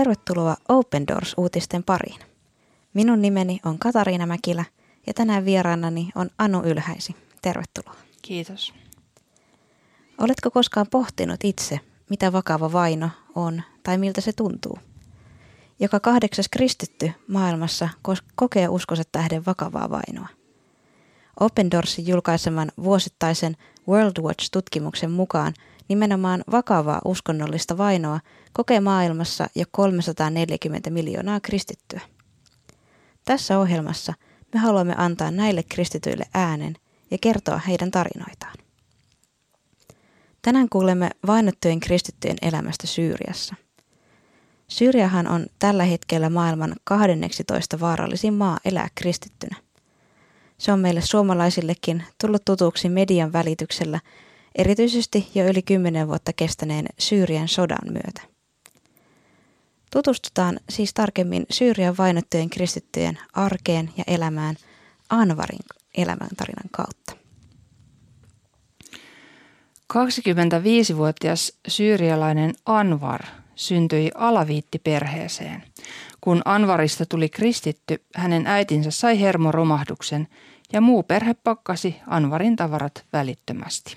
Tervetuloa Open Doors-uutisten pariin. Minun nimeni on Katariina Mäkilä ja tänään vieraanani on Anu Ylhäisi. Tervetuloa. Kiitos. Oletko koskaan pohtinut itse, mitä vakava vaino on tai miltä se tuntuu? Joka 8. kristitty maailmassa kokee uskonsa tähden vakavaa vainoa. Open Doorsin julkaiseman vuosittaisen World Watch-tutkimuksen mukaan nimenomaan vakavaa uskonnollista vainoa kokee maailmassa jo 340 miljoonaa kristittyä. Tässä ohjelmassa me haluamme antaa näille kristityille äänen ja kertoa heidän tarinoitaan. Tänään kuulemme vainottujen kristittyjen elämästä Syyriassa. Syyriahan on tällä hetkellä maailman 12 vaarallisin maa elää kristittynä. Se on meille suomalaisillekin tullut tutuksi median välityksellä, erityisesti jo yli 10 vuotta kestäneen Syyrian sodan myötä. Tutustutaan siis tarkemmin Syyrian vainottujen kristittyjen arkeen ja elämään Anwarin elämäntarinan kautta. 25-vuotias syyrialainen Anwar syntyi alaviittiperheeseen. Kun Anwarista tuli kristitty, hänen äitinsä sai hermoromahduksen ja muu perhe pakkasi Anwarin tavarat välittömästi.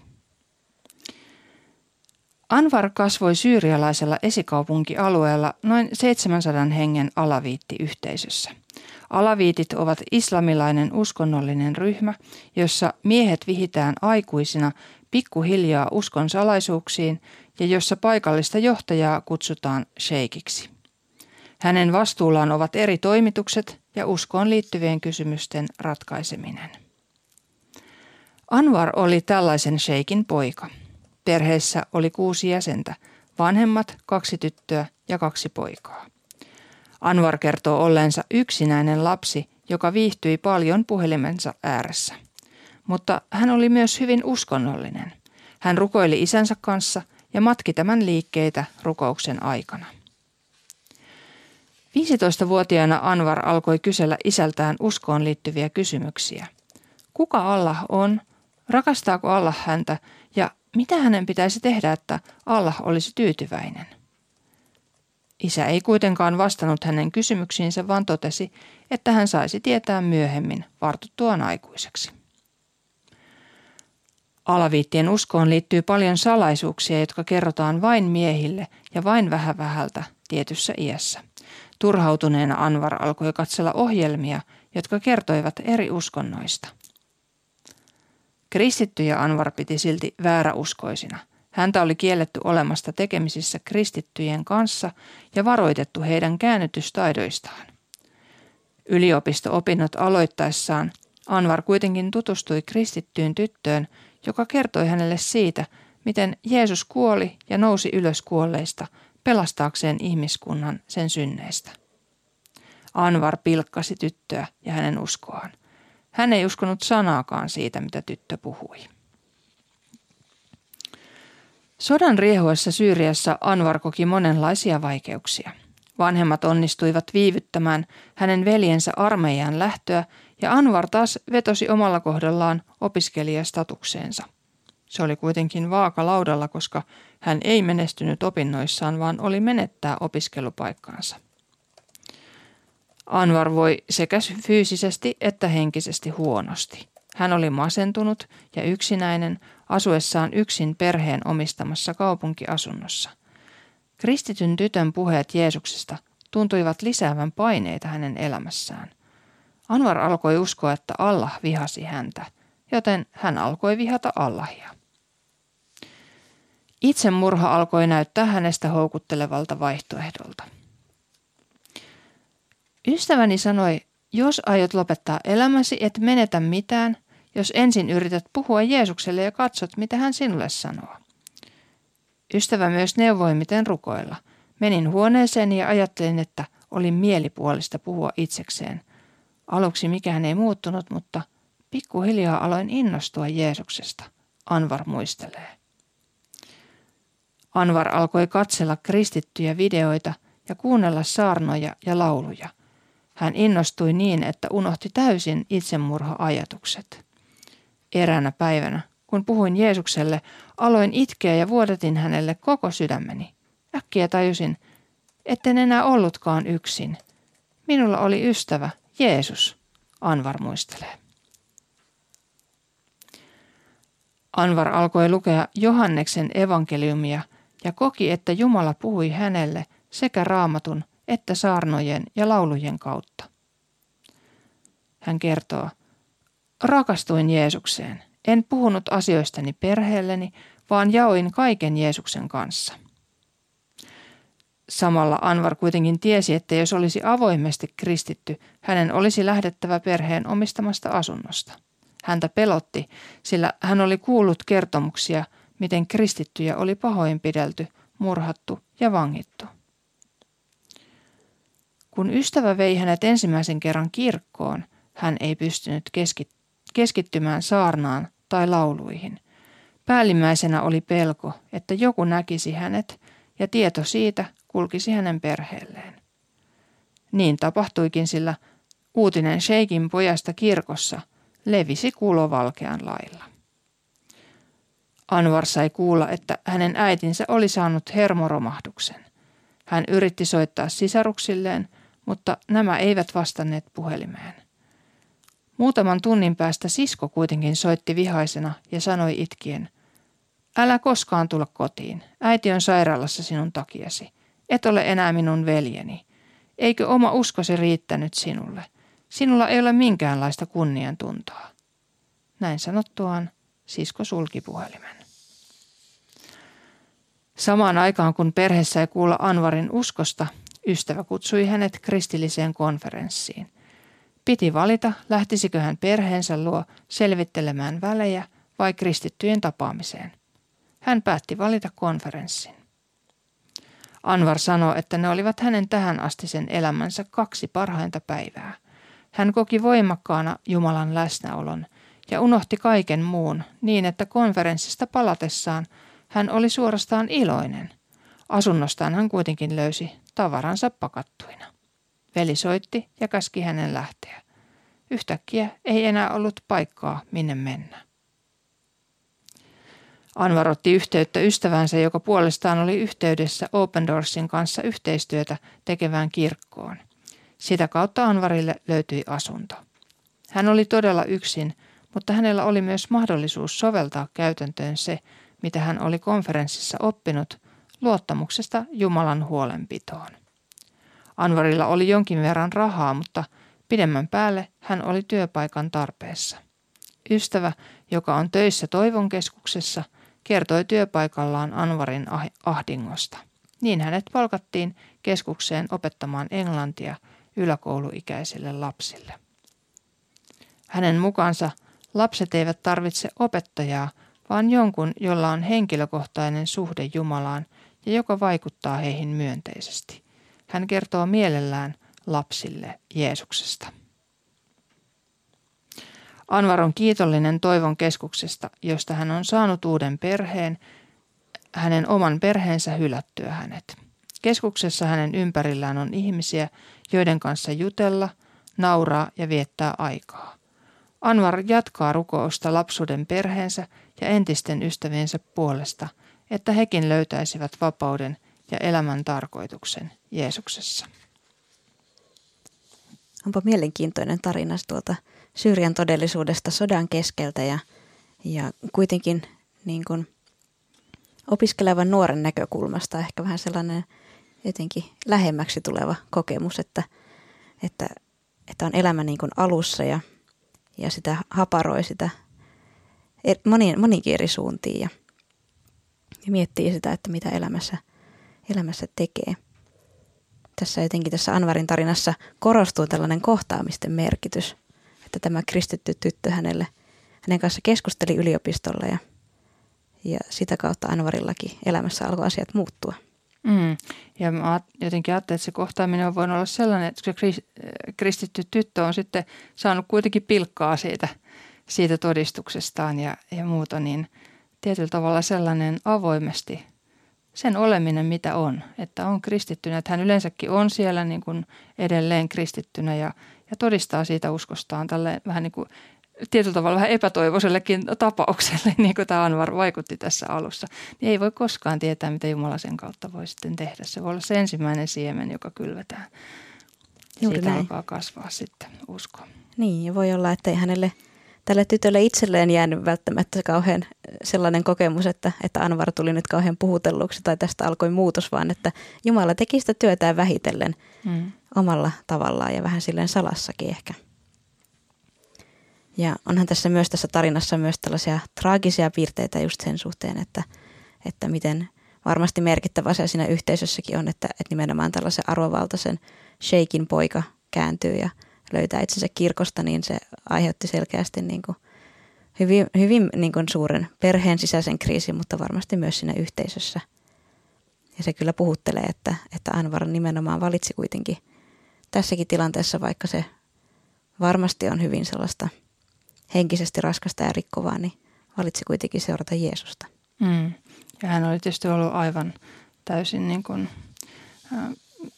Anwar kasvoi syyrialaisella esikaupunkialueella noin 700 hengen alaviittiyhteisössä. Alaviitit ovat islamilainen uskonnollinen ryhmä, jossa miehet vihitään aikuisina pikkuhiljaa uskon salaisuuksiin ja jossa paikallista johtajaa kutsutaan sheikiksi. Hänen vastuullaan ovat eri toimitukset ja uskoon liittyvien kysymysten ratkaiseminen. Anwar oli tällaisen sheikin poika. Perheessä oli 6 jäsentä, vanhemmat, 2 tyttöä ja 2 poikaa. Anwar kertoo olleensa yksinäinen lapsi, joka viihtyi paljon puhelimensa ääressä. Mutta hän oli myös hyvin uskonnollinen. Hän rukoili isänsä kanssa ja matki tämän liikkeitä rukouksen aikana. 15-vuotiaana Anwar alkoi kysellä isältään uskoon liittyviä kysymyksiä. Kuka Allah on? Rakastaako Allah häntä? Ja mitä hänen pitäisi tehdä, että Allah olisi tyytyväinen? Isä ei kuitenkaan vastannut hänen kysymyksiinsä, vaan totesi, että hän saisi tietää myöhemmin vartuttuaan aikuiseksi. Alaviittien uskoon liittyy paljon salaisuuksia, jotka kerrotaan vain miehille ja vain vähän vähältä tietyssä iässä. Turhautuneena Anwar alkoi katsella ohjelmia, jotka kertoivat eri uskonnoista. Kristittyjä Anwar piti silti vääräuskoisina. Häntä oli kielletty olemasta tekemisissä kristittyjen kanssa ja varoitettu heidän käännytystaidoistaan. Yliopisto-opinnot aloittaessaan Anwar kuitenkin tutustui kristittyyn tyttöön, joka kertoi hänelle siitä, miten Jeesus kuoli ja nousi ylös kuolleista pelastaakseen ihmiskunnan sen synneistä. Anwar pilkkasi tyttöä ja hänen uskoaan. Hän ei uskonut sanaakaan siitä, mitä tyttö puhui. Sodan riehuessa Syyriassa Anwar koki monenlaisia vaikeuksia. Vanhemmat onnistuivat viivyttämään hänen veljensä armeijan lähtöä ja Anwar taas vetosi omalla kohdallaan opiskelijastatukseensa. Se oli kuitenkin vaakalaudalla, koska hän ei menestynyt opinnoissaan, vaan oli menettää opiskelupaikkaansa. Anwar voi sekä fyysisesti että henkisesti huonosti. Hän oli masentunut ja yksinäinen asuessaan yksin perheen omistamassa kaupunkiasunnossa. Kristityn tytön puheet Jeesuksesta tuntuivat lisäävän paineita hänen elämässään. Anwar alkoi uskoa, että Allah vihasi häntä, joten hän alkoi vihata Allahia. Itsemurha alkoi näyttää hänestä houkuttelevalta vaihtoehdolta. Ystäväni sanoi, jos aiot lopettaa elämäsi, et menetä mitään, jos ensin yrität puhua Jeesukselle ja katsot, mitä hän sinulle sanoo. Ystävä myös neuvoi, miten rukoilla. Menin huoneeseeni ja ajattelin, että oli mielipuolista puhua itsekseen. Aluksi mikään ei muuttunut, mutta pikkuhiljaa aloin innostua Jeesuksesta, Anwar muistelee. Anwar alkoi katsella kristittyjä videoita ja kuunnella saarnoja ja lauluja. Hän innostui niin, että unohti täysin itsemurha-ajatukset. Eräänä päivänä, kun puhuin Jeesukselle, aloin itkeä ja vuodatin hänelle koko sydämeni. Äkkiä tajusin, Etten enää ollutkaan yksin. Minulla oli ystävä, Jeesus, Anwar muistelee. Anwar alkoi lukea Johanneksen evankeliumia ja koki, että Jumala puhui hänelle sekä raamatun että saarnojen ja laulujen kautta. Hän kertoo, rakastuin Jeesukseen. En puhunut asioistani perheelleni, vaan jaoin kaiken Jeesuksen kanssa. Samalla Anwar kuitenkin tiesi, että jos olisi avoimesti kristitty, hänen olisi lähdettävä perheen omistamasta asunnosta. Häntä pelotti, sillä hän oli kuullut kertomuksia, miten kristittyjä oli pahoinpidelty, murhattu ja vangittu. Kun ystävä vei hänet ensimmäisen kerran kirkkoon, hän ei pystynyt keskittymään saarnaan tai lauluihin. Päällimmäisenä oli pelko, että joku näkisi hänet ja tieto siitä kulkisi hänen perheelleen. Niin tapahtuikin, sillä uutinen Sheikin pojasta kirkossa levisi kuulovalkean lailla. Anwar sai kuulla, että hänen äitinsä oli saanut hermoromahduksen. Hän yritti soittaa sisaruksilleen, mutta nämä eivät vastanneet puhelimeen. Muutaman tunnin päästä sisko kuitenkin soitti vihaisena ja sanoi itkien, älä koskaan tulla kotiin, äiti on sairaalassa sinun takiasi, et ole enää minun veljeni. Eikö oma uskosi riittänyt sinulle? Sinulla ei ole minkäänlaista kunniantuntoa. Näin sanottuaan sisko sulki puhelimen. Samaan aikaan kun perheessä ei kuulla Anwarin uskosta, ystävä kutsui hänet kristilliseen konferenssiin. Piti valita, lähtisikö hän perheensä luo selvittelemään välejä vai kristittyjen tapaamiseen. Hän päätti valita konferenssin. Anwar sanoi, että ne olivat hänen tähänastisen elämänsä kaksi parhainta päivää. Hän koki voimakkaana Jumalan läsnäolon ja unohti kaiken muun niin, että konferenssista palatessaan hän oli suorastaan iloinen. Asunnostaan hän kuitenkin löysi tavaransa pakattuina. Veli soitti ja käski hänen lähteä. Yhtäkkiä ei enää ollut paikkaa, minne mennä. Anwar otti yhteyttä ystävänsä, joka puolestaan oli yhteydessä Open Doorsin kanssa yhteistyötä tekevään kirkkoon. Sitä kautta Anwarille löytyi asunto. Hän oli todella yksin, mutta hänellä oli myös mahdollisuus soveltaa käytäntöön se, mitä hän oli konferenssissa oppinut luottamuksesta Jumalan huolenpitoon. Anwarilla oli jonkin verran rahaa, mutta pidemmän päälle hän oli työpaikan tarpeessa. Ystävä, joka on töissä Toivonkeskuksessa, kertoi työpaikallaan Anwarin ahdingosta. Niin hänet palkattiin keskukseen opettamaan englantia yläkouluikäisille lapsille. Hänen mukaansa lapset eivät tarvitse opettajaa, vaan jonkun, jolla on henkilökohtainen suhde Jumalaan ja joka vaikuttaa heihin myönteisesti. Hän kertoo mielellään lapsille Jeesuksesta. Anwar on kiitollinen Toivonkeskuksesta, josta hän on saanut uuden perheen, hänen oman perheensä hylättyä hänet. Keskuksessa hänen ympärillään on ihmisiä, joiden kanssa jutella, nauraa ja viettää aikaa. Anwar jatkaa rukousta lapsuuden perheensä ja entisten ystäviensä puolesta, että hekin löytäisivät vapauden ja elämän tarkoituksen Jeesuksessa. Onpa mielenkiintoinen tarina tuolta Syyrian todellisuudesta sodan keskeltä ja kuitenkin niin kuin opiskelevan nuoren näkökulmasta ehkä vähän sellainen jotenkin lähemmäksi tuleva kokemus, että on elämä niin kuin alussa ja sitä haparoi sitä monikin eri suuntiin ja miettii sitä, että mitä elämässä tekee. Tässä Anwarin tarinassa korostuu tällainen kohtaamisten merkitys, että tämä kristitty tyttö hänen kanssa keskusteli yliopistolla ja sitä kautta Anwarillakin elämässä alkoi asiat muuttua. Ja mä jotenkin ajattelin, että se kohtaaminen on voinut olla sellainen, että se kristitty tyttö on sitten saanut kuitenkin pilkkaa siitä todistuksestaan ja muuta, niin tietyllä tavalla sellainen avoimesti sen oleminen, mitä on, että on kristittynä, että hän yleensäkin on siellä niin kuin edelleen kristittynä ja todistaa siitä uskostaan tälleen vähän niin kuin tietyllä tavalla vähän epätoivoisellekin tapaukselle, niin kuin tämä Anwar vaikutti tässä alussa, niin ei voi koskaan tietää, mitä Jumala sen kautta voi sitten tehdä. Se voi olla se ensimmäinen siemen, joka kylvetään. Juuri siitä näin. Alkaa kasvaa sitten usko. Niin, ja voi olla, että ei hänelle, tälle tytölle itselleen jäänyt välttämättä kauhean sellainen kokemus, että Anwar tuli nyt kauhean puhutelluksi tai tästä alkoi muutos, vaan että Jumala teki sitä työtään vähitellen omalla tavallaan ja vähän silleen salassakin ehkä. Ja onhan tässä myös tässä tarinassa myös tällaisia traagisia piirteitä just sen suhteen, että miten varmasti merkittävä asia siinä yhteisössäkin on, että nimenomaan tällaisen arvovaltaisen sheikin poika kääntyy ja löytää itsensä kirkosta, niin se aiheutti selkeästi niin kuin hyvin niin kuin suuren perheen sisäisen kriisin, mutta varmasti myös siinä yhteisössä. Ja se kyllä puhuttelee, että Anwar nimenomaan valitsi kuitenkin tässäkin tilanteessa, vaikka se varmasti on hyvin sellaista henkisesti raskasta ja rikkovaa, niin valitsi kuitenkin seurata Jeesusta. Ja hän oli tietysti ollut aivan täysin niin kuin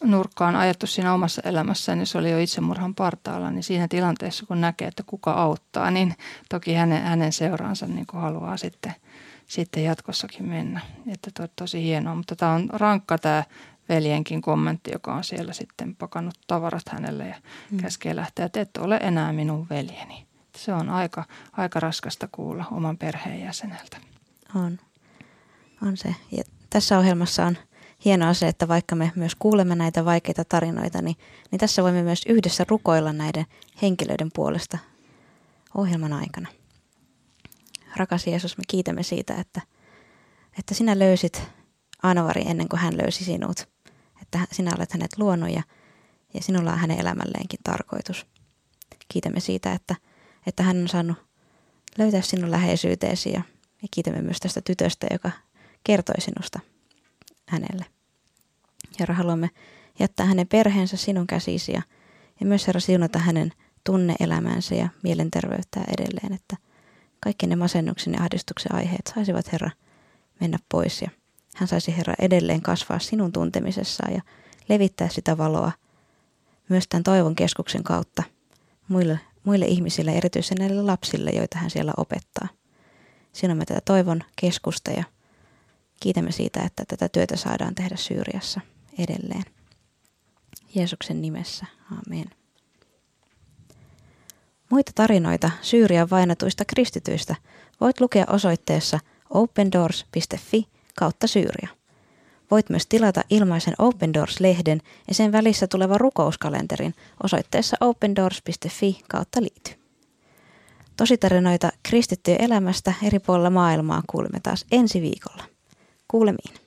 nurkkaan ajettu siinä omassa elämässään, niin se oli jo itsemurhan partaalla, niin siinä tilanteessa kun näkee, että kuka auttaa, niin toki hänen seuraansa niin kuin haluaa sitten jatkossakin mennä. Että tosi hienoa, mutta tämä on rankka tämä veljenkin kommentti, joka on siellä sitten pakannut tavarat hänelle ja käskee lähteä, että et ole enää minun veljeni. Se on aika raskasta kuulla oman perheenjäseneltä. On se. Ja tässä ohjelmassa on hienoa se, että vaikka me myös kuulemme näitä vaikeita tarinoita, niin tässä voimme myös yhdessä rukoilla näiden henkilöiden puolesta ohjelman aikana. Rakas Jeesus, me kiitämme siitä, että sinä löysit Anwarin ennen kuin hän löysi sinut. Että sinä olet hänet luonut ja sinulla on hänen elämälleenkin tarkoitus. Kiitämme siitä, että hän on saanut löytää sinun läheisyyteesi ja kiitämme myös tästä tytöstä, joka kertoi sinusta hänelle. Herra, haluamme jättää hänen perheensä sinun käsisi ja myös Herra siunata hänen tunne-elämänsä ja mielenterveyttä edelleen, että kaikki ne masennuksen ja ahdistuksen aiheet saisivat Herra mennä pois ja hän saisi Herra edelleen kasvaa sinun tuntemisessaan ja levittää sitä valoa myös tämän Toivonkeskuksen kautta muille ihmisille, erityisesti näille lapsille, joita hän siellä opettaa. Siunamme tätä Toivonkeskusta ja kiitämme siitä, että tätä työtä saadaan tehdä Syyriassa edelleen. Jeesuksen nimessä, amen. Muita tarinoita Syyrian vainotuista kristityistä voit lukea osoitteessa opendoors.fi/Syyria. Voit myös tilata ilmaisen Open Doors-lehden ja sen välissä tulevan rukouskalenterin osoitteessa opendoors.fi/liity. Tositarinoita kristittyjen elämästä eri puolilla maailmaa kuulemme taas ensi viikolla. Kuulemiin.